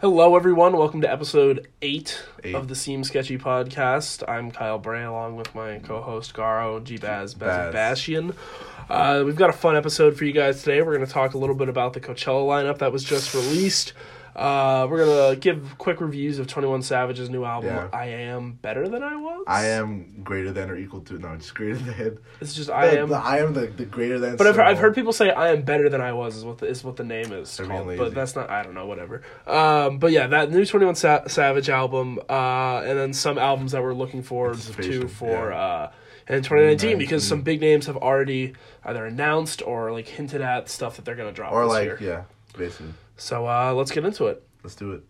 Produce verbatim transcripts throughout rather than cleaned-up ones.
Hello, everyone. Welcome to episode eight, eight. of the Seem Sketchy podcast. I'm Kyle Bray, along with my co-host, Garo G. Baz Bazibastian. Uh, we've got a fun episode for you guys today. We're going to talk a little bit about the Coachella lineup that was just released. Uh, we're going to give quick reviews of twenty-one Savage's new album, yeah. I Am Better Than I Was? I Am Greater Than or Equal To. No, it's Greater Than. It's just I the, Am. The, I Am the, the Greater Than. But I've heard, I've heard people say I Am Better Than I Was is what the, is what the name is called. But that's not, I don't know, whatever. Um, but yeah, that new twenty-one Sa- Savage album, uh, and then some albums that we're looking forward to for... Yeah. Uh, in twenty nineteen, because some big names have already either announced or like hinted at stuff that they're going to drop or this like, year. Or like, yeah, basically. So uh, let's get into it. Let's do it.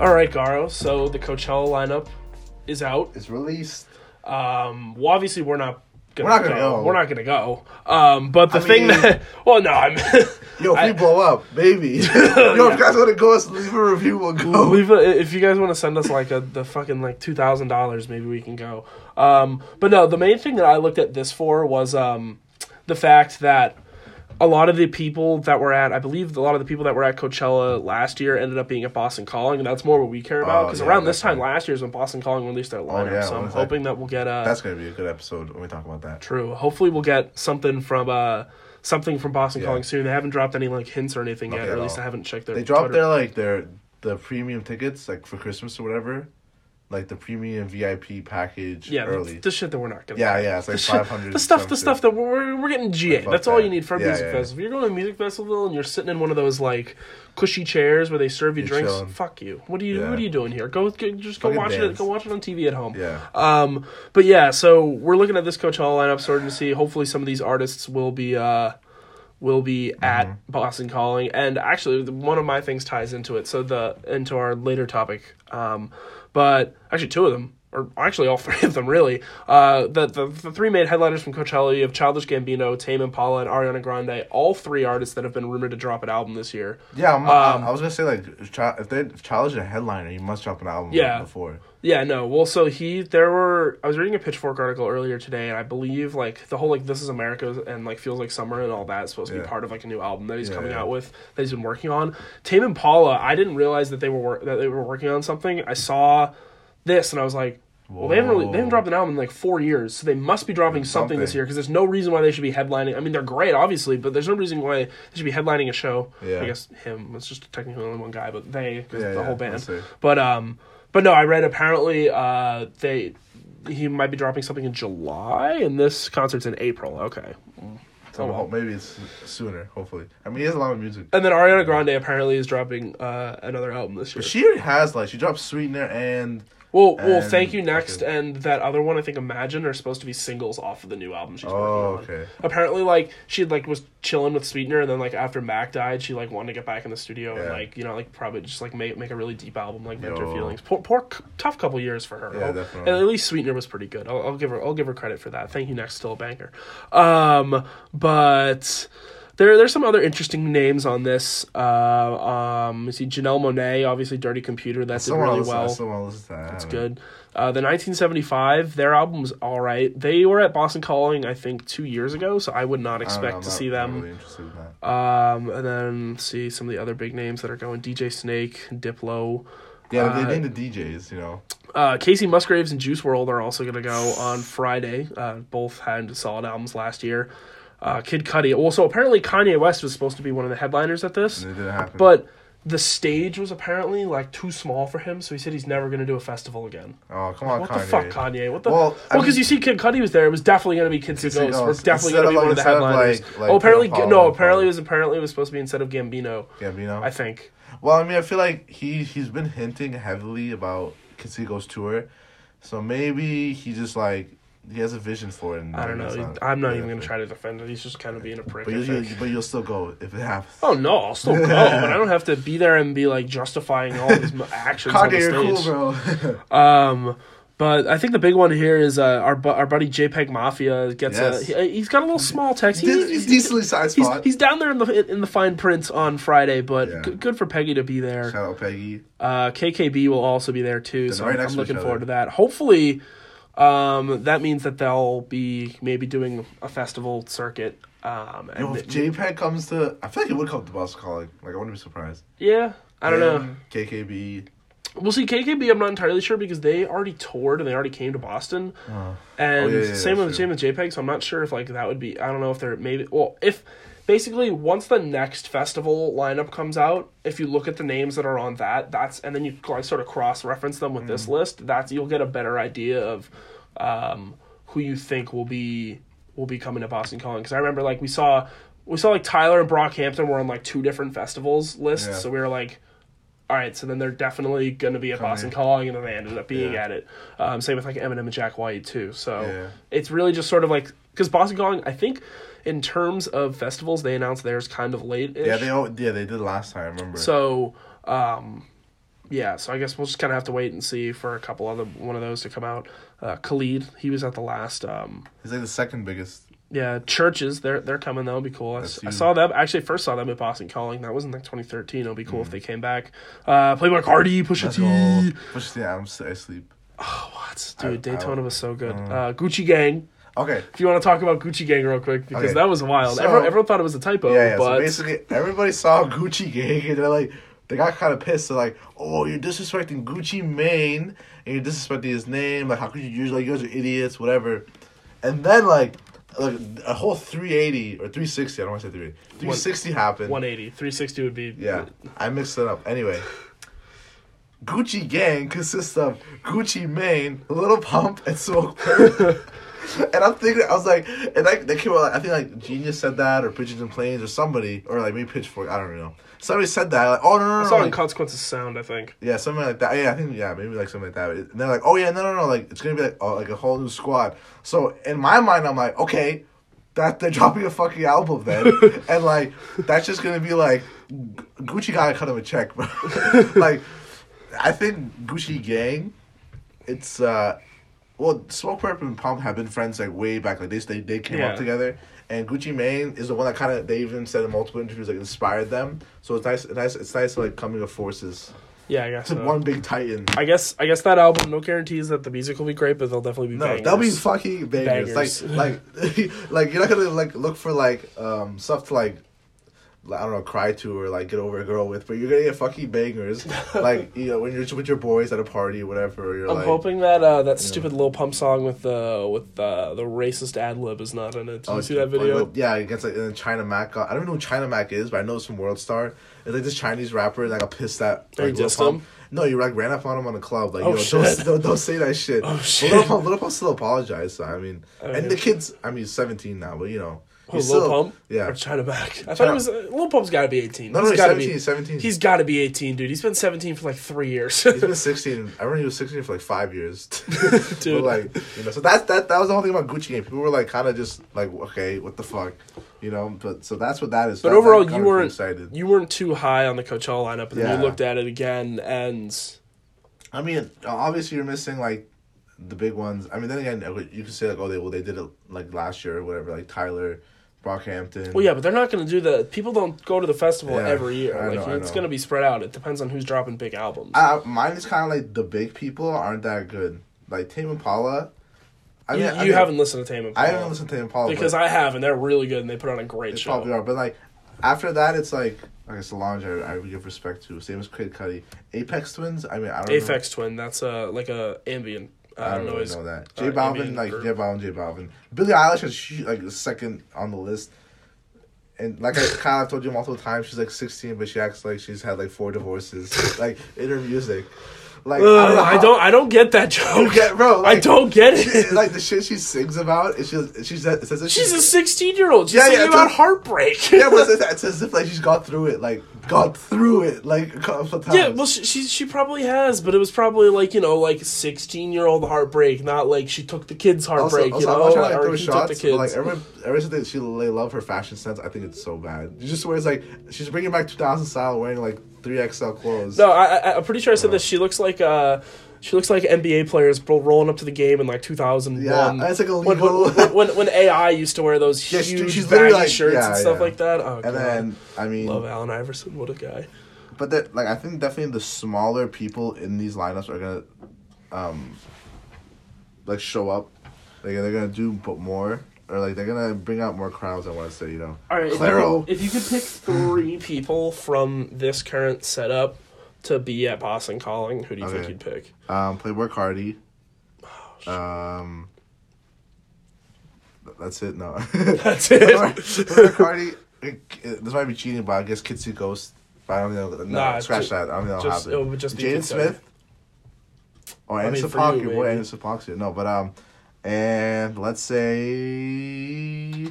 All right, Garo, so the Coachella lineup is out. It's released. Um, well, obviously, we're not going to go. go. We're not going to go. Um, but the I thing mean, that... Well, no, I'm... yo, if I, we blow up, baby. yo, yeah. If you guys want to go, us, leave a review, we'll go. Leave a, if you guys want to send us, like, a, the fucking, like, two thousand dollars, maybe we can go. Um, but no, the main thing that I looked at this for was um, the fact that a lot of the people that were at, I believe a lot of the people that were at Coachella last year ended up being at Boston Calling, and that's more what we care about, because oh, yeah, around this time right. last year is when Boston Calling released their lineup, oh, yeah, so I'm hoping that, that we'll get a... That's going to be a good episode when we talk about that. True. Hopefully we'll get something from uh, something from Boston yeah. Calling soon. They haven't dropped any like hints or anything Nothing yet, or at, at least I haven't checked their They dropped Twitter. their like their the premium tickets like for Christmas or whatever. Like the premium V I P package yeah, early. Yeah, the shit that we're not getting. Yeah, yeah, it's like five hundred. The stuff, the stuff that we're we're getting G A. That's all you need for a music festival. If you're going to a music festival and you're sitting in one of those like cushy chairs where they serve you drinks, fuck you. What are you What are you doing here? Go just go watch it. Go watch it on T V at home. Yeah. Um. But yeah, so we're looking at this Coachella lineup, starting to see. Hopefully, some of these artists will be. Uh, will be at mm-hmm. Boston Calling, and actually one of my things ties into it, so the into our later topic, um, but actually two of them, or actually all three of them really, uh, the, the, the three main headliners from Coachella, you have Childish Gambino, Tame Impala, and Ariana Grande, all three artists that have been rumored to drop an album this year. Yeah, I'm, um, I was going to say, like, if, if Childish is a headliner, you must drop an album yeah. before. Yeah, no, well, so he, there were, I was reading a Pitchfork article earlier today, and I believe, like, the whole, like, This Is America and, like, Feels Like Summer and all that is supposed to yeah. be part of, like, a new album that he's yeah, coming yeah. out with, that he's been working on. Tame Impala, I didn't realize that they were wor- that they were working on something. I saw this, and I was like, Whoa. well, they haven't really, they haven't dropped an album in, like, four years, so they must be dropping something, something this year, because there's no reason why they should be headlining. I mean, they're great, obviously, but there's no reason why they should be headlining a show. Yeah. I guess him, it's just technically only one guy, but they, because yeah, the yeah, whole band. But, um... But no, I read apparently uh, they he might be dropping something in July, and this concert's in April. Okay. So oh, well. Maybe it's sooner, hopefully. I mean, he has a lot of music. And then Ariana Grande apparently is dropping uh, another album this year. But she already has, like, she dropped Sweetener and... Well, and, well, Thank You Next okay. and that other one, I think Imagine, are supposed to be singles off of the new album she's oh, working on. Okay. Apparently, like, she, like, was chilling with Sweetener, and then, like, after Mac died, she, like, wanted to get back in the studio yeah. and, like, you know, like, probably just, like, make, make a really deep album, like, Vent Your Feelings. Poor, poor, tough couple years for her. Yeah, definitely. And at least Sweetener was pretty good. I'll, I'll give her I'll give her credit for that. Thank You Next, still a banger. Um, but... There, there's some other interesting names on this. Uh, um, you see Janelle Monae, obviously Dirty Computer. That did really well. That's good. Uh, the nineteen seventy-five, their album was all right. They were at Boston Calling, I think, two years ago, so I would not expect know, to see them. Really interested in that. Um, and then let's see some of the other big names that are going. D J Snake, Diplo. Yeah, uh, they named the D Js, you know. Uh, Kacey Musgraves and Juice world are also going to go on Friday. Uh, both had solid albums last year. Uh, Kid Cudi. Well, so apparently Kanye West was supposed to be one of the headliners at this. And it didn't happen. But the stage was apparently, like, too small for him, so he said he's never going to do a festival again. Oh, come on, like, what Kanye. What the fuck, Kanye? What the... Well, because well, you see Kid Cudi was there. It was definitely going to be Kid Cudi. We're definitely going to be one of the headliners. Like, like oh, apparently... Apollo, no, apparently it, was, apparently it was supposed to be instead of Gambino. Gambino? I think. Well, I mean, I feel like he, he's been hinting heavily about Kid Cudi's tour, so maybe he just, like... He has a vision for it. And I don't know. Not, I'm not even going to try to defend it. He's just kind of being a prick. But, you, you, but you'll still go if it happens. Oh, no. I'll still go. But I don't have to be there and be, like, justifying all these actions on the stage. You're cool, bro. um, but I think the big one here is uh, our our buddy JPEG Mafia gets yes. a... He, he's got a little small text. He's, he's, he's decently sized he's, he's down there in the in the fine print on Friday, but yeah. g- good for Peggy to be there. Shout out, Peggy. Uh, K K B will also be there, too. They're so right I'm, I'm looking to forward to that. Hopefully... Um, that means that they'll be maybe doing a festival circuit. Um, and Yo, if JPEG comes to... I feel like it would come to Boston Calling. Like, I wouldn't be surprised. Yeah, I don't yeah, know. K K B. Well, see, K K B, I'm not entirely sure because they already toured and they already came to Boston. Uh, and oh, yeah, yeah, same, with, same with JPEG, so I'm not sure if, like, that would be... I don't know if they're maybe... Well, if... Basically, once the next festival lineup comes out, if you look at the names that are on that, that's and then you like sort of cross-reference them with mm. this list. That's you'll get a better idea of um, who you think will be will be coming to Boston Calling. Because I remember like we saw we saw like Tyler and Brockhampton were on like two different festivals lists, yeah. so we were like, all right, so then they're definitely going to be at coming. Boston Calling, and then they ended up being yeah. at it. Um, same with like Eminem and Jack White too. So yeah. it's really just sort of like because Boston Calling, I think. In terms of festivals, they announced theirs kind of late-ish. Yeah, they all, yeah, they did last time, I remember. So, um, yeah, so I guess we'll just kind of have to wait and see for a couple other one of those to come out. Uh, Khalid, he was at the last... Um, he's like the second biggest. Yeah, Churches, they're they're coming, that'll be cool. I, I saw them, actually, first saw them at Boston Calling. That was in like twenty thirteen. It'll be cool mm. if they came back. Uh, Playboi Carti, Pusha T. Pusha T, yeah, I'm I sleep. Oh, what? Dude, I, Daytona I, was so good. Uh, Gucci Gang. Okay. If you want to talk about Gucci Gang real quick, because okay. that was wild. So, everyone, everyone thought it was a typo. Yeah, yeah. But... So basically, everybody saw Gucci Gang, and they're like, they got kind of pissed. They're like, oh, you're disrespecting Gucci Mane, and you're disrespecting his name. Like, how could you use, like, you guys are idiots, whatever. And then, like, like a whole three eighty, or three sixty, I don't want to say three eighty. three sixty One, happened. one eighty. three sixty would be... Yeah. I mixed it up. Anyway. Gucci Gang consists of Gucci Mane, Lil Pump, and Smoke Perp. And I'm thinking, I was like, and like they came out, like, I think like Genius said that, or Pigeons and Planes, or somebody, or like maybe Pitchfork, I don't know. Somebody said that, like, oh no, no, no. It's all in Consequences Sound, I think. Yeah, something like that. Yeah, I think yeah, maybe like something like that. And they're like, oh yeah, no, no, no, like it's gonna be like oh, like a whole new squad. So in my mind, I'm like, okay, that they're dropping a fucking album then, and like that's just gonna be like Gucci gotta cut him a check, bro. Like I think Gucci Gang, it's. uh Well, Smoke Perp and Pump have been friends, like, way back. Like, they they, they came yeah. up together. And Gucci Mane is the one that kind of, they even said in multiple interviews, like, inspired them. So it's nice, nice it's nice, like, coming of forces. Yeah, I guess it's so. One big titan. I guess I guess that album, no guarantees that the music will be great, but they'll definitely be no, bangers. No, they'll be fucking bangers. bangers. Like, like, like, you're not going to, like, look for, like, um, stuff to, like, I don't know, cry to or, like, get over a girl with, but you're going to get fucking bangers, like, you know, when you're with your boys at a party or whatever. You're I'm like, hoping that uh, that stupid know. Lil Pump song with, uh, with uh, the racist ad-lib is not in it. Did oh, you see that video? Like, yeah, it gets, like, in China Mac. I don't even know who China Mac is, but I know it's from World Star. It's, like, this Chinese rapper that got pissed at, like, Lil Pump. Him? No, you, like, ran up on him on the club. Like, oh, yo, don't, don't, don't say that shit. Oh, shit. Lil Pump, Lil Pump still apologized, so, I mean. I mean and the kid's, I mean, seventeen now, but, you know. Oh, Lil still, Pump? Yeah. Or China Mac? I China. thought it was... Uh, Lil Pump's got to be eighteen. No, no, he's he's seventeen, be, seventeen. He's got to be eighteen, dude. He's been seventeen for, like, three years. He's been sixteen. I remember he was sixteen for, like, five years. Dude. But, like, you know, so that, that, that was the whole thing about Gucci Gang. People were, like, kind of just, like, okay, what the fuck? You know? But so that's what that is. But that, overall, that you, weren't, excited. you weren't too high on the Coachella lineup, and yeah. then you looked at it again, and... I mean, obviously you're missing, like, the big ones. I mean, then again, you could say, like, oh, they well, they did it, like, last year or whatever, like, Tyler... Brockhampton. Well, yeah, but they're not going to do that. People don't go to the festival yeah, every year. I like know, it's going to be spread out. It depends on who's dropping big albums. Uh, mine is kind of like the big people aren't that good. Like Tame Impala. I you mean, you I mean, haven't listened to Tame Impala. I haven't listened to Tame Impala because I have, and they're really good, and they put on a great they show. Probably are, but like after that, it's like like Solange. I, I give respect to. Same as Kid Cudi. Apex Twins. I mean, I don't. Apex Twin. That's a like a ambient. I don't, I don't really know that. J Balvin, like, J Balvin, J Balvin. Billie Eilish is, like, second on the list. And, like, I kind of told you multiple times, she's, like, sixteen, but she acts like she's had, like, four divorces, like, in her music. Like, Ugh, I, don't know how, I don't, I don't get that joke, get, bro. Like, I don't get it. She, like the shit she sings about, it's just, she says, it says that she's, she's a sixteen-year-old. She's yeah, singing yeah, about heartbreak. Yeah, but it's as if like she's gone through it, like gone through it, like a couple times. Yeah, well, she, she she probably has, but it was probably like you know, like sixteen-year-old heartbreak, not like she took the kids' heartbreak. Also, also, you know, I'm trying to, like, throw shots, took the kids. But, like everyone, everyone said that she they love her fashion sense. I think it's so bad. You just wears like she's bringing back two thousand style, wearing like three X L clothes. No, I, I, I'm pretty sure I said uh, that she looks like uh, she looks like N B A players rolling up to the game in like two thousand one. Yeah, that's like when, when, when, when A I used to wear those yeah, huge she's baggy like, shirts yeah, and stuff yeah. like that. Oh, and God. Then I mean, love Allen Iverson. What a guy! But that like I think definitely the smaller people in these lineups are gonna um like show up. Like they're gonna do but more. Or, like, they're going to bring out more crowds, I want to say, you know. All right, Claro. If you could pick three people from this current setup to be at Boston Calling, who do you okay. think you'd pick? Um, Playboi Carti. Oh, um, that's it, no. That's it? Playboi Carti, it, it, this might be cheating, but I guess Kid Cudi Ghost. I don't know. No, nah, scratch just, that. I don't know how it. It would just be Jaden Smith. Or Anderson Paak. Your boy Anderson Paak. No, but, um... And let's say,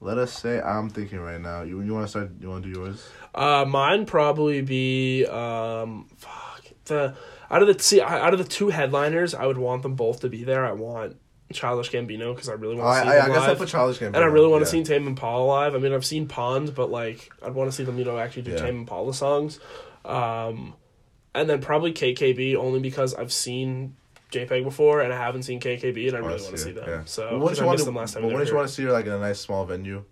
let us say, I'm thinking right now. You you want to start? You want to do yours? Uh, mine probably be um, fuck the out of the see out of the two headliners, I would want them both to be there. I want Childish Gambino because I really want to oh, see I, him I, I live. I guess I put Childish Gambino, and I really want to yeah. see Tame Impala live. I mean, I've seen Pond, but like I'd want to see them, you know, actually do yeah. Tame Impala songs. Um, and then probably K K B only because I've seen JPEG before, and I haven't seen K K B, and I really want to see them. Yeah. So, well, I missed them last time. Well, what did you want to see her like in a nice small venue?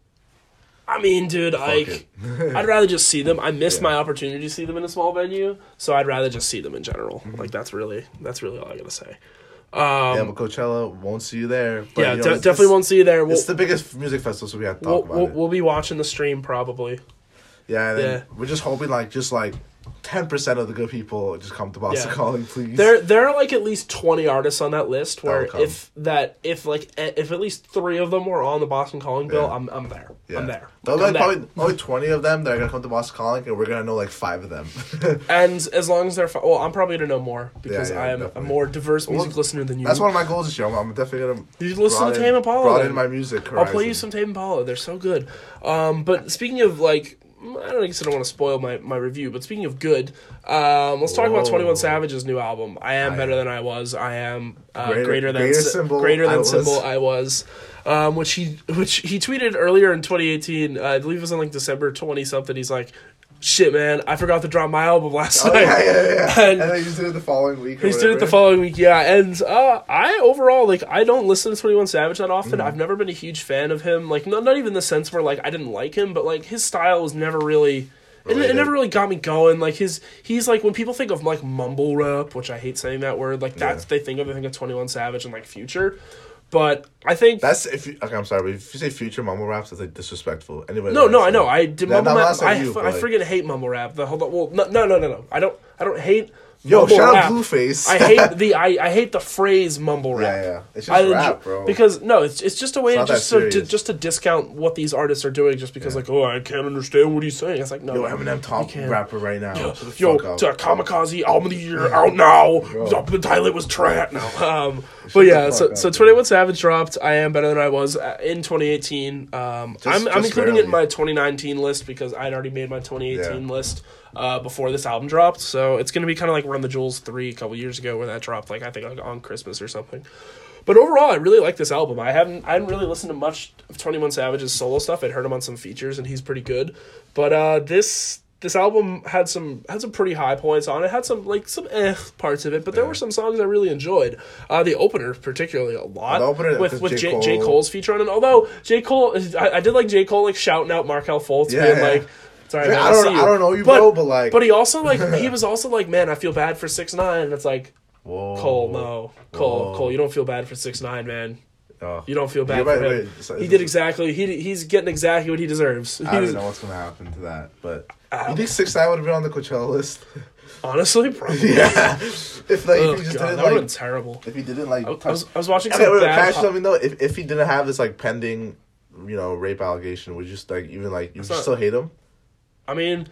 I mean, dude, like I'd rather just see them. I missed yeah. my opportunity to see them in a small venue, so I'd rather just see them in general. Mm-hmm. Like that's really that's really all I gotta say. Um, yeah, but Coachella won't see you there. But, yeah, you know, de- it's, definitely it's, won't see you there. We'll, it's the biggest music festival, so we have to talk we'll, about we'll, it. We'll be watching the stream probably. Yeah, and then yeah. we're just hoping like just like. ten percent of the good people just come to Boston yeah. Calling, please. There there are, like, at least twenty artists on that list where if that, if, like, if at least three of them were on the Boston Calling bill, yeah. I'm I'm there. Yeah. I'm there. Like, I'm like, there. Probably only twenty of them that are going to come to Boston Calling, and we're going to know, like, five of them. And as long as they're... Fi- well, I'm probably going to know more because yeah, yeah, I am definitely. a more diverse music well, listener than you. That's one of my goals this year. I'm, I'm definitely going to... You listen to Tame Impala. Brought in my music horizon. I'll play you some Tame Impala. They're so good. Um, but speaking of, like... I don't guess I don't want to spoil my, my review, but speaking of good, um, let's Whoa. talk about twenty-one Savage's new album. I am I better am. than I was. I am uh, greater, greater than greater, si- symbol, greater than I symbol was. I was, um, which he which he tweeted earlier in twenty eighteen. Uh, I believe it was on like December twentieth something. He's like, "Shit, man, I forgot to drop my album last oh, night." Yeah, yeah, yeah. And, and then he did it the following week. He did it the following week, yeah. And uh, I overall like I don't listen to twenty-one Savage that often. Mm. I've never been a huge fan of him. Like not not even the sense where like I didn't like him, but like his style was never really. It, it never really got me going. Like his, he's like when people think of like mumble rap, which I hate saying that word. Like that's yeah. they think of they think of twenty-one Savage and like Future. But I think that's if you, okay. I'm sorry, but if you say Future mumble raps, that's like disrespectful. Anybody no, no, I know. I did mumble no, rap. I, you, I, I freaking hate mumble rap. The whole well, no, no, no, no, no. I don't. I don't hate. Yo, shout out Blueface. I hate the I, I hate the phrase mumble rap. Yeah, yeah. It's just I, rap, bro. Because no, it's it's just a way it's of just to, to just to discount what these artists are doing just because yeah. like, oh, I can't understand what he's saying. It's like no. Yo, Eminem top rapper right now. Yo, yo uh, Kamikaze album of the year out now. Tyler was trapped now. Um, but yeah, so so twenty-one Savage dropped I Am Better Than I Was in twenty eighteen. Um, just, I'm just I'm including barely. it in my twenty nineteen list because I'd already made my twenty eighteen yeah. list. Uh, before this album dropped, so it's gonna be kind of like Run the Jewels three a couple years ago where that dropped, like I think like, on Christmas or something. But overall, I really like this album. I haven't, I haven't really listened to much of twenty-one Savage's solo stuff. I'd heard him on some features, and he's pretty good. But uh, this this album had some had some pretty high points on it. Had some like some eh parts of it, but there yeah. were some songs I really enjoyed. Uh, the opener particularly a lot the opener, with with J. Cole. J. Cole's feature on it. Although J. Cole, I, I did like J. Cole like shouting out Markelle Fultz yeah. being like. Sorry, man, I don't. I, I don't know you, but, bro. But like, but he also like he was also like, man, I feel bad for six nine, and it's like, whoa, Cole, no, Cole, whoa. Cole, you don't feel bad for six nine, man. Oh. You don't feel bad right, for him. Wait, so, he did exactly. He he's getting exactly what he deserves. I don't know what's gonna happen to that, but um, you think six nine would have been on the Coachella list? Honestly, probably. Yeah. If like oh, if he just God, didn't that like, been terrible. If he didn't like, I was, I was watching. I some bad pop- something though. If if he didn't have this like pending, you know, rape allegation, would you just like even like you would still hate him? I mean,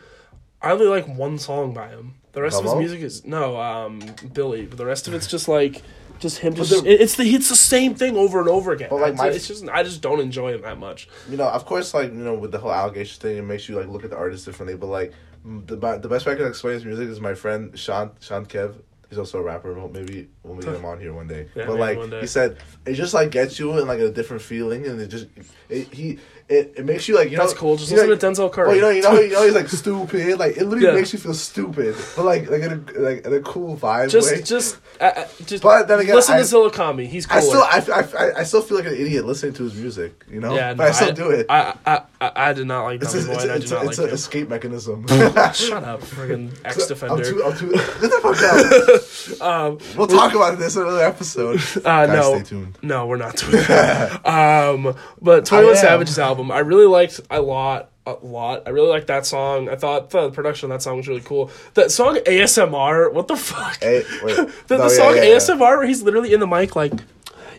I only like one song by him. The rest Hello? of his music is no, um, Billy. But the rest of it's just like, just him. Just it, it's the it's the same thing over and over again. But like my, it's just I just don't enjoy him that much. You know, of course, like you know, with the whole allegation thing, it makes you like look at the artist differently. But like the the best way I can explain his music is my friend Sean Sean Kev. He's also a rapper. Maybe when we get him on here one day. Yeah, but like day. He said, it just like gets you in like a different feeling, and it just it he it, it makes you like you that's know that's cool. Just listen like, to Denzel Curry. Well, you know, you know, you know, he's like stupid. Like it literally yeah. makes you feel stupid, but like like in a, like in a cool vibe. Just way. just uh, just. But then again, listen I, to Zillakami. He's cool. I still I, I I still feel like an idiot listening to his music. You know, yeah, but no, I still I, do it. I I I, I did not like. It's a, it's, a, it's, a, it's like an escape mechanism. Shut up, friggin' ex defender. Get the fuck out. Um, we'll talk about this in another episode. Uh, Guys, no, stay tuned. No, we're not doing that. um, but twenty-one Savage's album, I really liked a lot. A lot. I really liked that song. I thought the production of that song was really cool. That song A S M R, what the fuck? Hey, wait. the no, the yeah, song yeah, yeah. A S M R where he's literally in the mic like,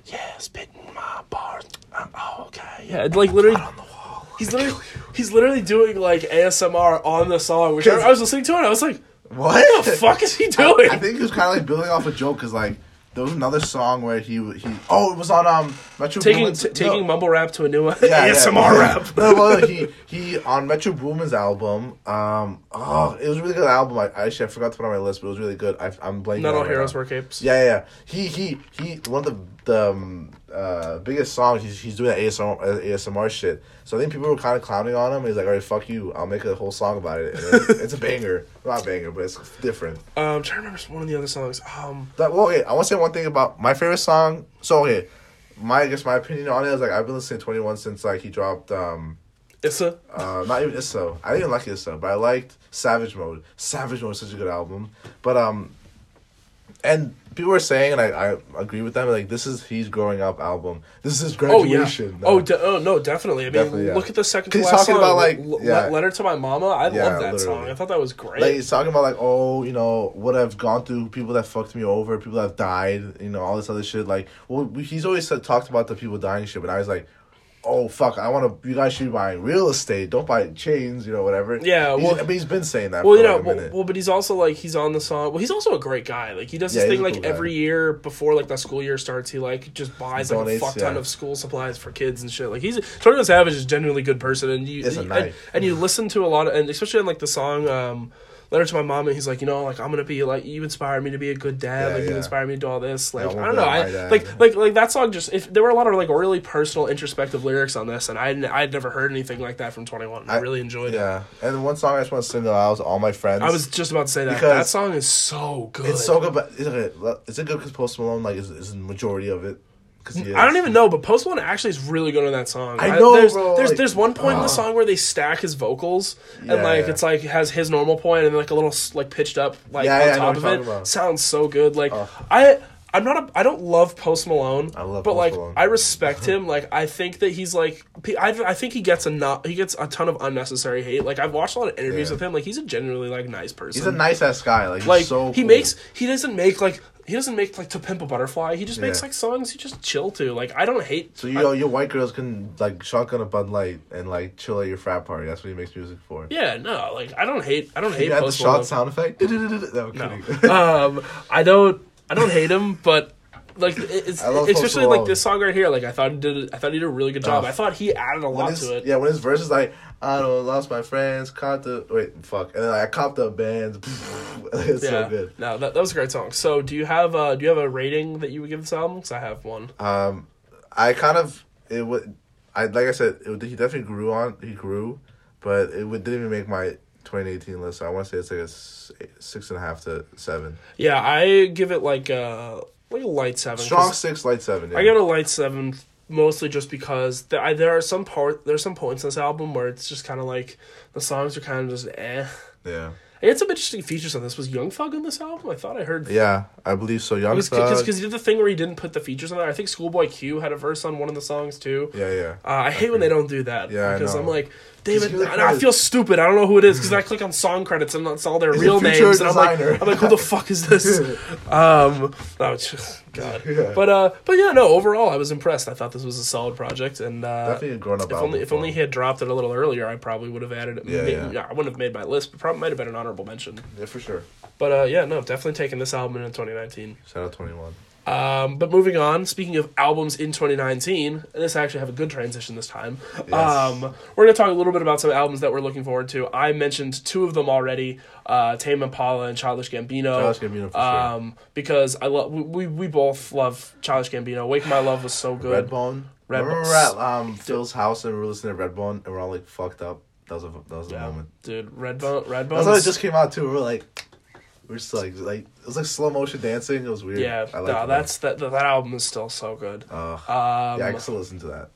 yeah, spitting my bars. I'm, oh, okay. Yeah, like literally. He's literally, he's literally doing like A S M R on the song. Which I, I was listening to it and I was like, what? What the fuck is he doing? I, I think he was kind of like building off a joke because like there was another song where he he oh it was on um Metro taking Boomin's, t- taking no. mumble rap to a new one yeah, A S M R yeah. rap. No, well, he he on Metro Boomin's album um oh it was a really good album. I actually I forgot to put it on my list, but it was really good. I, I'm blanking. Not all right heroes now. Wear capes. Yeah, yeah, he he he one of the the um, uh, biggest song he's he's doing that A S M R, A S M R shit. So I think people were kind of clowning on him. He's like, all right, fuck you. I'll make a whole song about it. It's, it's a banger. Not a banger, but it's different. Um, I'm trying to remember one of the other songs. Um, that, well, okay, I want to say one thing about my favorite song. So, okay, my, I guess my opinion on it is like I've been listening to twenty-one since like he dropped... Um, Issa? Uh, not even Issa. I didn't like Issa, but I liked Savage Mode. Savage Mode is such a good album. But, um... And people were saying, and I, I agree with them, like, this is he's growing up album. This is his graduation. Oh, yeah. No. Oh, de- oh, no, definitely. I mean, definitely, yeah. Look at the second to last song. He's talking about, like... Yeah. Le- Letter to My Mama. I yeah, love that literally. song. I thought that was great. Like, he's talking about, like, oh, you know, what I've gone through, people that fucked me over, people that have died, you know, all this other shit. Like, well, we, he's always said, talked about the people dying shit, but I was like... oh, fuck, I want to, you guys should be buying real estate, don't buy chains, you know, whatever. Yeah, well... He's, I mean, he's been saying that well, for you know, like a minute. Well, well, but he's also, like, he's on the song... Well, he's also a great guy. Like, he does this yeah, thing, like, cool every guy. year before, like, the school year starts, he, like, just buys, like, Donates, a fuck ton yeah. of school supplies for kids and shit. Like, he's... twenty-one Savage is a genuinely good person, and you... It's you, a night. And, and you listen to a lot of... And especially on, like, the song, um... Letter to My Mom, and he's like, you know, like, I'm going to be, like, you inspired me to be a good dad, yeah, like, yeah. you inspired me to do all this, like, yeah, I, I don't know, I, dad, like, yeah. like, like, that song just, if there were a lot of, like, really personal, introspective lyrics on this, and I had I'd never heard anything like that from twenty-one, I, I really enjoyed yeah. it. Yeah, and one song I just want to sing that I was All My Friends. I was just about to say that, that song is so good. It's so good, but is it, is it good because Post Malone, like, is, is the majority of it? I don't even know, but Post Malone actually is really good on that song. I know, I, there's, bro. There's, like, there's one point uh, in the song where they stack his vocals, yeah, and, like, yeah. it's, like, has his normal point and, like, a little, like, pitched up, like, yeah, on yeah, top of it. About. Sounds so good. Like, uh, I... I'm not a, I don't love Post Malone, I love but Post like Malone. I respect him. Like I think that he's like I, I think he gets enough. He gets a ton of unnecessary hate. Like I've watched a lot of interviews yeah. with him. Like he's a genuinely like nice person. He's a nice ass guy. Like, like he's so he cool. makes he doesn't make like he doesn't make like To Pimp a Butterfly. He just yeah. makes like songs you just chill to. Like I don't hate. So you I, know your white girls can like shotgun a Bud Light and like chill at your frat party. That's what he makes music for. Yeah, no, like I don't hate. I don't hate. You had the shot sound effect. No, no. Um, I don't. I don't hate him, but like it's especially like this song right here. Like I thought he did, I thought he did a really good job. Uh, I thought he added a lot his, to it. Yeah, when his verse is like, I don't lost my friends, caught the wait, fuck, and then like, I copped up bands. It's yeah. so good. No, that, that was a great song. So, do you have uh, do you have a rating that you would give this album? Because I have one. Um, I kind of it would. I like I said, it, he definitely grew on. He grew, but it would, didn't even make my twenty eighteen list. So I want to say it's like a six and a half to seven. Yeah, I give it like a like a light seven. Strong six, light seven. Yeah. I give it a light seven, mostly just because there I, there are some part there are some points in this album where it's just kind of like the songs are kind of just eh. Yeah. I had some interesting features on this. Was Young Thug on this album? I thought I heard... Yeah, I believe so. Young Thug... Because he did the thing where he didn't put the features on there. I think Schoolboy Q had a verse on one of the songs, too. Yeah, yeah. Uh, I hate when they don't do that. Yeah, because I know. I'm like, David, really I, I feel stupid. I don't know who it is because I click on song credits and that's all their He's real names. And I'm like, I'm like, who the fuck is this? Um, oh, just, God. Yeah. But uh, but yeah, no. Overall, I was impressed. I thought this was a solid project, and uh, definitely grown up. If only if only he had dropped it a little earlier, I probably would have added it. Yeah, made, yeah. yeah I wouldn't have made my list, but probably might have been an honorable mention. Yeah, for sure. But uh, yeah, no, definitely taking this album in twenty nineteen. Shout out twenty-one. Um, but moving on, speaking of albums in twenty nineteen, and this I actually have a good transition this time, yes. um, we're going to talk a little bit about some albums that we're looking forward to. I mentioned two of them already, uh, Tame Impala and Childish Gambino. Childish Gambino, for um, sure. Because I love, we, we, we both love Childish Gambino. Wake My Love was so good. Redbone. Redbone. Remember we were at um, Phil's house and we were listening to Redbone and we we're all like fucked up. That was a, that was yeah. a moment. Dude, Redbone. Redbone. That's how it just came out too. We were like... We were just like, like, it was like slow motion dancing. It was weird. Yeah, I no, that's, that, that album is still so good. Uh, um, yeah, I can still listen to that.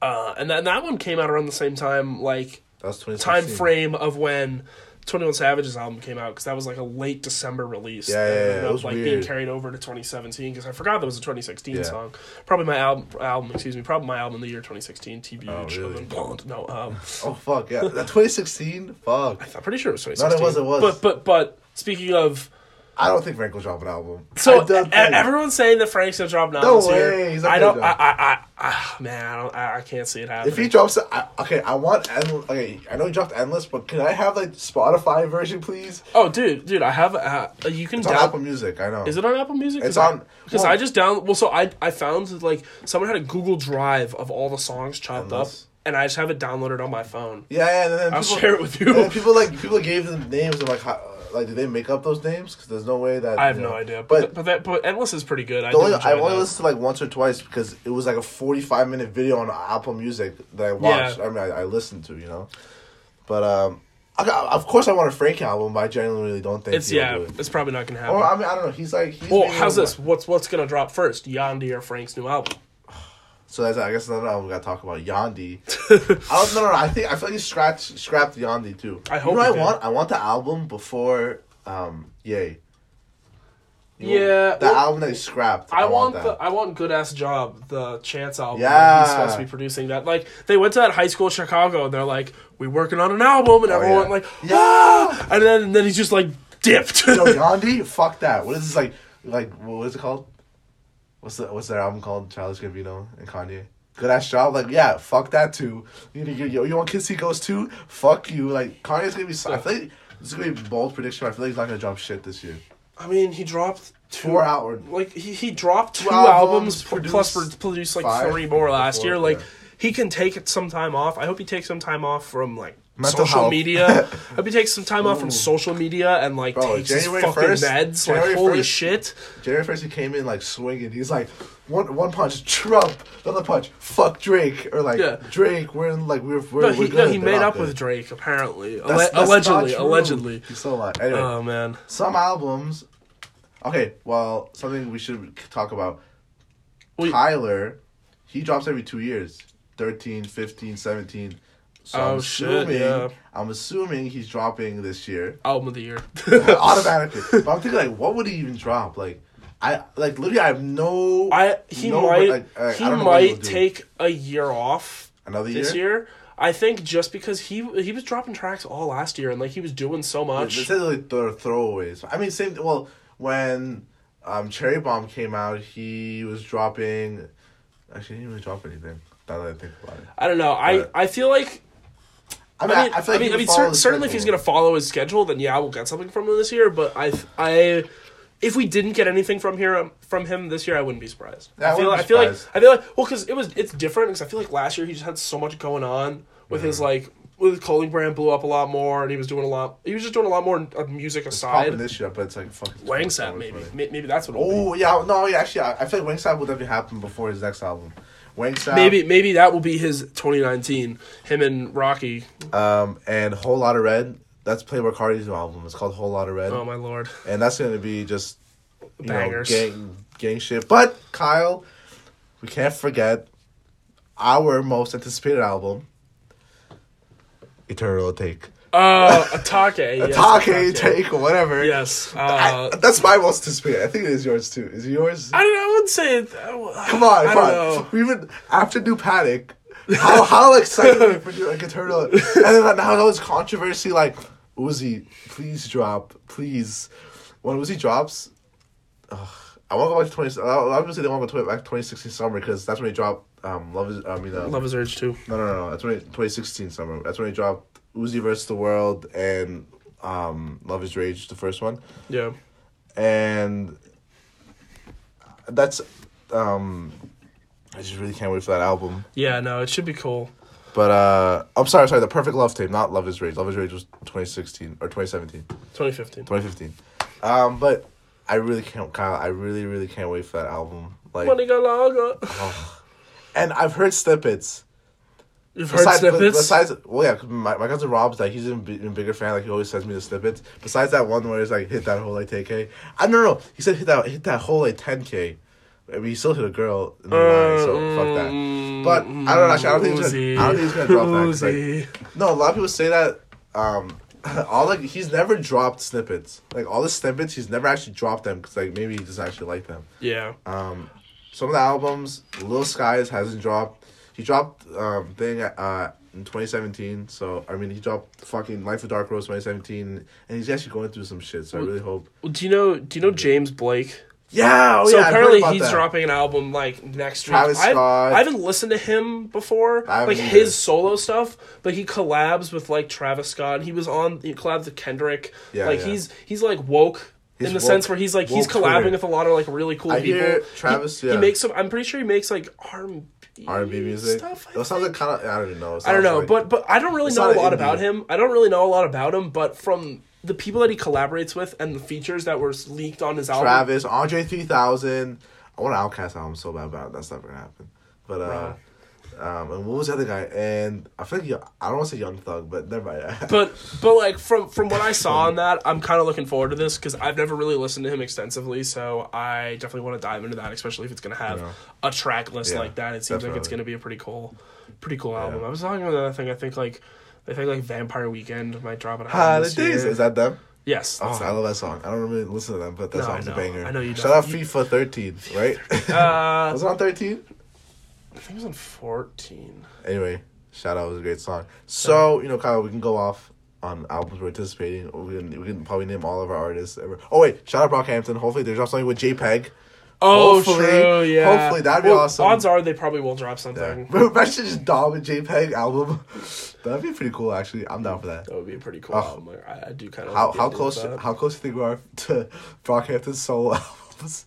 Uh, and that, that one came out around the same time, like, that was time frame of when twenty-one Savage's album came out, because that was like a late December release. Yeah, yeah, yeah. Ended up, it was like weird. Being carried over to twenty seventeen, because I forgot that was a twenty sixteen yeah. song. Probably my album, album, excuse me, probably my album of the year twenty sixteen, T B H. Oh, really? Blonde. No, um. Oh, fuck, yeah. That twenty sixteen? Fuck. I'm pretty sure it was twenty sixteen. No, it was, it was. But, but, but. Speaking of... I don't think Frank will drop an album. So, e- everyone's saying that Frank's going to drop an album. No way. He's not I don't... Drop. I, I, I, I, man, I, don't, I, I can't see it happening. If he drops... I, okay, I want... Endless, okay, I know he dropped Endless, but can I have, like, Spotify version, please? Oh, dude. Dude, I have... Uh, you can it's down- on Apple Music, I know. Is it on Apple Music? It's on... Because well, I just down... Well, so I, I found, that, like, someone had a Google Drive of all the songs chopped Endless. Up. And I just have it downloaded on my phone. Yeah, yeah. And then I'll people, share it with you. And people, like, people gave them names of, like... How, Like, did they make up those names? Because there's no way that... I have you know, no idea. But but, but, that, but Endless is pretty good. I only, I've only that. listened to, like, once or twice because it was, like, a forty-five minute video on Apple Music that I watched. Yeah. I mean, I, I listened to, you know? But, um... I, of course I want a Frank album, but I genuinely don't think it's... Yeah, do it. It's probably not going to happen. Or, I mean, I don't know. He's, like... He's well, how's this? Like, what's what's going to drop first? Yandhi or Frank's new album? So, that's, I guess, another album we got to talk about. Yandhi. I don't, no, no, no. I think, I feel like he scrapped, scrapped Yandhi, too. I hope you know what I did. want? I want the album before, um, Yay. You yeah. The well, album that he scrapped. I, I want, want the, I want Good Ass Job, the Chance album. Yeah. He's supposed to be producing that. Like, they went to that high school in Chicago, and they're like, we working on an album, and oh, everyone yeah. like, yeah. ah! And then, and then he's just, like, dipped. Yo, Yandhi? Fuck that. What is this, like, like, what is it called? What's the, what's their album called? Childish Gambino and Kanye. Good Ass Job. Like, yeah, fuck that too. You, you, you, you want Kids He Goes Too? Fuck you. Like, Kanye's gonna be... I feel like... This is gonna be a bold prediction, but I feel like he's not gonna drop shit this year. I mean, he dropped... Two, Four outward. Like, he, he dropped two, two albums, albums produced, plus produced, like, five, three more last four, year. Like, yeah. He can take some time off. I hope he takes some time off from, like... Mental social health. media. I hope he takes some time Ooh. off from social media and, like, Bro, takes January his fucking first, meds. January like, holy first, shit. January first, he came in, like, swinging. He's like, one one punch, Trump. Another punch, fuck Drake. Or, like, yeah. Drake, we're in, like, we're, we're, no, he, we're good. No, he They're made up good. with Drake, apparently. That's, Ale- that's allegedly, allegedly. He's still alive. Anyway, oh, man. Some albums... Okay, well, something we should talk about. Wait. Tyler, he drops every two years. thirteen, fifteen, seventeen... So oh, I'm assuming, shit, yeah. I'm assuming he's dropping this year. Album of the year. Automatically. But I'm thinking, like, what would he even drop? Like, I like literally I have no... I He no, might, like, like, he I might take a year off Another year? this year. I think just because he he was dropping tracks all last year and, like, he was doing so much. It's like throw- throwaways. I mean, same... Well, when um, Cherry Bomb came out, he was dropping... Actually, he didn't really drop anything. Now that I think about it. I don't know. But I I feel like... I mean, I mean, I, I, feel like I mean, I mean cer- certainly if he's going to follow his schedule, then yeah, we'll get something from him this year. But I, I, if we didn't get anything from here from him this year, I wouldn't be surprised. Yeah, I, I feel, like, be surprised. I feel like, I feel like, well, because it was, it's different. Because I feel like last year he just had so much going on with mm-hmm. his like, with Colin Brand blew up a lot more, and he was doing a lot. He was just doing a lot more of music it's aside. This year, but it's like fucking WANGSAP maybe, maybe, maybe that's what. Oh be. yeah, no, yeah, actually, I, I feel like WANGSAP will definitely happen before his next album. Wangstop. Maybe maybe that will be his twenty nineteen, him and Rocky. Um, and Whole Lotta Red, that's Playboi Carti's new album. It's called Whole Lotta Red. Oh, my Lord. And that's going to be just, you Bangers. know, gang, gang shit. But, Kyle, we can't forget our most anticipated album, Eternal Take. Uh, Atake. Yes, Atake, Atake, Take, whatever. Yes. Uh, I, that's my most anticipated. I think it is yours, too. Is it yours? I don't know. I wouldn't say it. I, Come on, I come on. Know. Even after New Panic, How how excited for you, like, it's heard of. And then now all this controversy, like, Uzi, please drop, please. When Uzi drops, ugh, I want to go back to twenty. I obviously they want to go back to twenty sixteen summer because that's when he dropped. Um, love is. I mean, um, Love is Urge too. No, no, no, no. That's when he, twenty sixteen summer. That's when he dropped Uzi versus the World and um, Love is Rage, the first one. Yeah. And that's um, I just really can't wait for that album. Yeah, no, it should be cool. But uh, I'm sorry, sorry. The Perfect Love tape, not Love is Rage. Love is Rage was twenty sixteen or twenty seventeen. twenty fifteen. twenty fifteen. Um, but I really can't, Kyle. I really, really can't wait for that album. Like, oh. And I've heard snippets. You've besides, heard snippets? Besides, well, yeah, my, my cousin Rob's, like, he's a bigger fan. Like, he always sends me the snippets. Besides that one where it's like, hit that whole, like, ten K. I don't know. He said hit that hit that whole, like, ten K. I mean, he still hit a girl in the uh, line, so fuck that. But I don't know. Actually, I don't think Uzi. He's gonna, I don't think he's gonna drop Uzi. That. Like, no, a lot of people say that. Um, all like he's never dropped snippets. Like all the snippets, he's never actually dropped them because like maybe he doesn't actually like them. Yeah. Um, some of the albums, Lil Skies hasn't dropped. He dropped um thing uh in twenty seventeen. So I mean, he dropped fucking Life of Dark Rose twenty seventeen, and he's actually going through some shit. So well, I really hope. Do you know? Do you know James Blake? Yeah, oh so yeah, apparently he's that. Dropping an album like next week. Travis I've, Scott. I haven't listened to him before, like either. His solo stuff. But he collabs with like Travis Scott. He was on he collabs with Kendrick. Yeah, like yeah. he's he's like woke he's in the woke, sense where he's like he's collabing Twitter. With a lot of like really cool I people. Hear Travis, he, yeah. he makes some. I'm pretty sure he makes like R and B music stuff. It sounds like kind of I don't even know. I don't know, like, but but I don't really know a lot indie. about him. I don't really know a lot about him, but from. The people that he collaborates with and the features that were leaked on his album. Travis, Andre three thousand. I want an Outkast album so bad, but that's never gonna happen. But uh, right. um, and what was the other guy? And I feel like young, I don't want to say Young Thug, but never mind. but but like from from what I saw on that, I'm kind of looking forward to this because I've never really listened to him extensively, so I definitely want to dive into that, especially if it's gonna have yeah. a track list yeah, like that. It seems definitely. Like it's gonna be a pretty cool, pretty cool album. Yeah. I was talking about that thing. I think like. I think, like, Vampire Weekend might drop it out Holidays. This year. Is that them? Yes. Oh, I love that song. I don't really listen to them, but that no, song's a banger. I know you don't. Shout out FIFA thirteen, right? Uh, was it on thirteen? I think it was on fourteen. Anyway, shout out. It was a great song. So, you know, Kyle, we can go off on albums we're anticipating. We can, we can probably name all of our artists. Ever. Oh, wait. Shout out Brockhampton. Hopefully they drop something with JPEG. Oh, hopefully, true, yeah. Hopefully, that'd be well, awesome. Odds are they probably will drop something. Yeah. Imagine just Dom and JPEG album. That'd be pretty cool, actually. I'm down for that. That would be a pretty cool oh. album. I, I do kind of how, like how close to, How close do you think we are to Brockhampton's solo albums?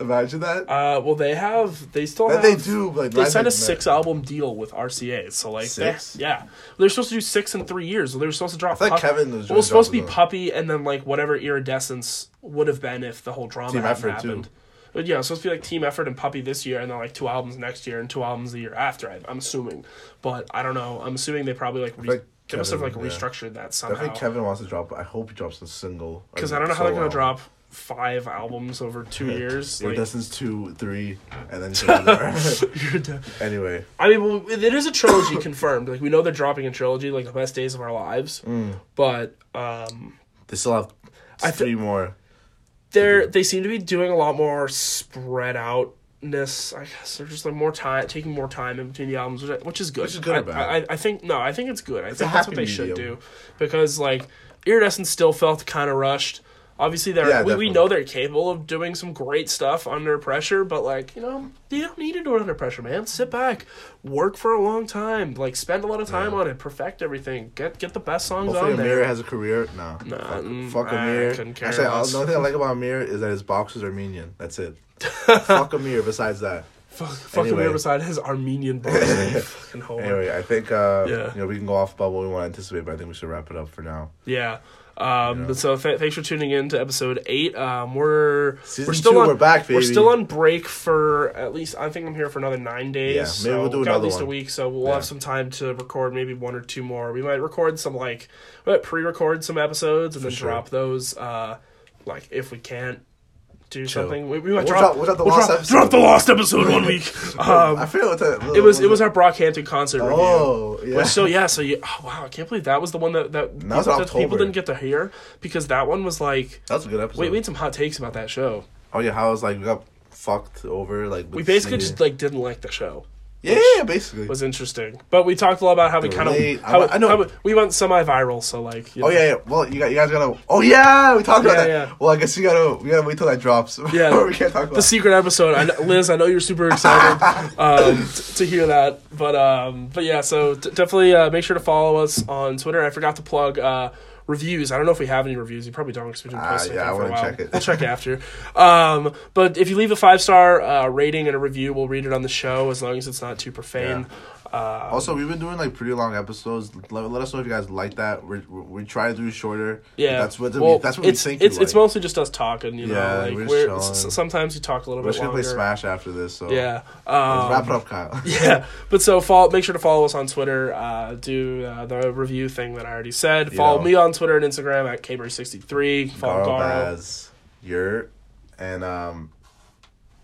Imagine that. Uh, Well, they have... They still have... They do. Like, they signed a six-album deal with R C A. So, like... Six? They, yeah. They're supposed to do six in three years. So they were supposed to drop... I think Kevin was... Well, it was supposed to be Puppy and then, like, whatever Iridescence would have been if the whole drama hadn't happened. Team Effort, too. But, yeah, it's supposed to be, like, Team Effort and Puppy this year and then, like, two albums next year and two albums the year after, I, I'm assuming. But, I don't know. I'm assuming they probably, like... Re- They must have, like, restructured yeah. that somehow. I think Kevin wants to drop... I hope he drops a single. Because I don't know how they're going to drop... Five albums over two yeah. years. Iridescence like, two, three, and then two Anyway, I mean, well, it is a trilogy confirmed. Like we know they're dropping a trilogy, like the best days of our lives. Mm. But um, they still have I th- three more. They're they seem to be doing a lot more spread outness. I guess they're just like more time, taking more time in between the albums, which, which is good. Which is good I, about I, it. I think no, I think it's good. I it's think that's what they medium. Should do because like Iridescence still felt kind of rushed. Obviously, they're yeah, we, we know they're capable of doing some great stuff under pressure, but, like, you know, you don't need to do it under pressure, man. Sit back. Work for a long time. Like, spend a lot of time yeah. on it. Perfect everything. Get get the best songs Hopefully on Amir there. Amir has a career. No. Nah, fuck, mm, fuck Amir. I couldn't care Actually, less. The only thing I like about Amir is that his boxers are Armenian. That's it. Fuck Amir besides that. Fuck, fuck anyway. Amir besides his Armenian boxers. Fucking home. Anyway, I think, uh, yeah. you know, we can go off about what we want to anticipate, but I think we should wrap it up for now. Yeah. Um, yeah. But so th- thanks for tuning in to episode eight. Um, we're Season we're still two, on we're back, baby. We're still on break for at least I think I'm here for another nine days. Yeah, maybe so we'll do we've got another at least one. A week, so we'll yeah. have some time to record maybe one or two more. We might record some like we might pre-record some episodes and for then sure. drop those. Uh, like if we can't do Chill. Something, we, we might we'll drop, drop, we'll drop the we'll lost drop, episode. Drop the lost episode one week. Um, I feel it was it was our Brockhampton concert. Oh, review. Yeah. So yeah, so you, oh, wow, I can't believe that was the one that that, that, people, that people didn't get to hear because that one was like that was a good episode. Wait, we had some hot takes about that show. Oh yeah, how I was like we got fucked over like. We basically singing. Just like didn't like the show. Yeah, basically. Was interesting. But we talked a lot about how we kind of... How, I know. How we went semi-viral, so like... You know. Oh, yeah, yeah. Well, you, got, you guys gotta... Oh, yeah! We talked yeah, about yeah. that. Well, I guess you gotta, we gotta wait till that drops. Yeah. We can't talk about the secret episode. I know, Liz, I know you're super excited um, t- to hear that. But, um, but yeah, so d- definitely uh, make sure to follow us on Twitter. I forgot to plug... Uh, Reviews. I don't know if we have any reviews. You probably don't because we didn't post uh, yeah, anything for a while. I want to check it. We'll check it after. Um, but if you leave a five-star uh, rating and a review, we'll read it on the show as long as it's not too profane. Yeah. Um, also, we've been doing like pretty long episodes. Let, let us know if you guys like that. We're, we're, we try to do shorter. Yeah, that's what well, we, that's what it's, we think. It's like. It's mostly just us talking. You know, yeah, like we're, we're sometimes you talk a little we're bit. We're gonna play Smash after this. So yeah, um, let's wrap it up, Kyle. Yeah, but so follow. Make sure to follow us on Twitter. Uh, do uh, the review thing that I already said. You follow know. me on Twitter and Instagram at K B R sixty-three. Follow Garo. Yurt and um,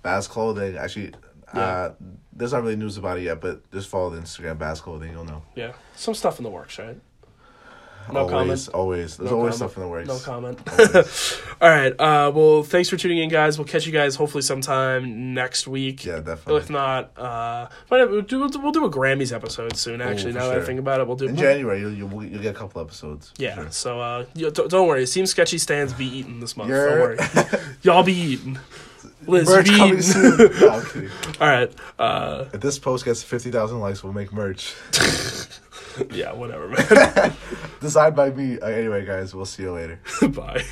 Baz Clothing. Actually, yeah. uh, there's not really news about it yet, but just follow the Instagram Baz Clothing. You'll know. Yeah, some stuff in the works, right? No always, comment. Always, there's no always comment. Stuff in the works. No comment. All right. Uh, well, thanks for tuning in, guys. We'll catch you guys hopefully sometime next week. Yeah, definitely. If not, uh, but we'll do, we'll do a Grammys episode soon. Actually, Ooh, now sure. that I think about it, we'll do in we'll, January. You'll, you'll you'll get a couple episodes. Yeah. Sure. So uh, you, don't, don't worry. It seems sketchy stands be eaten this month. You're... Don't worry. Y'all be eaten. Liz, merch coming eaten. soon. No, I'm kidding. All right. Uh, if this post gets fifty thousand likes, we'll make merch. Yeah, whatever, man. Designed by me. Uh, anyway, guys, we'll see you later. Bye.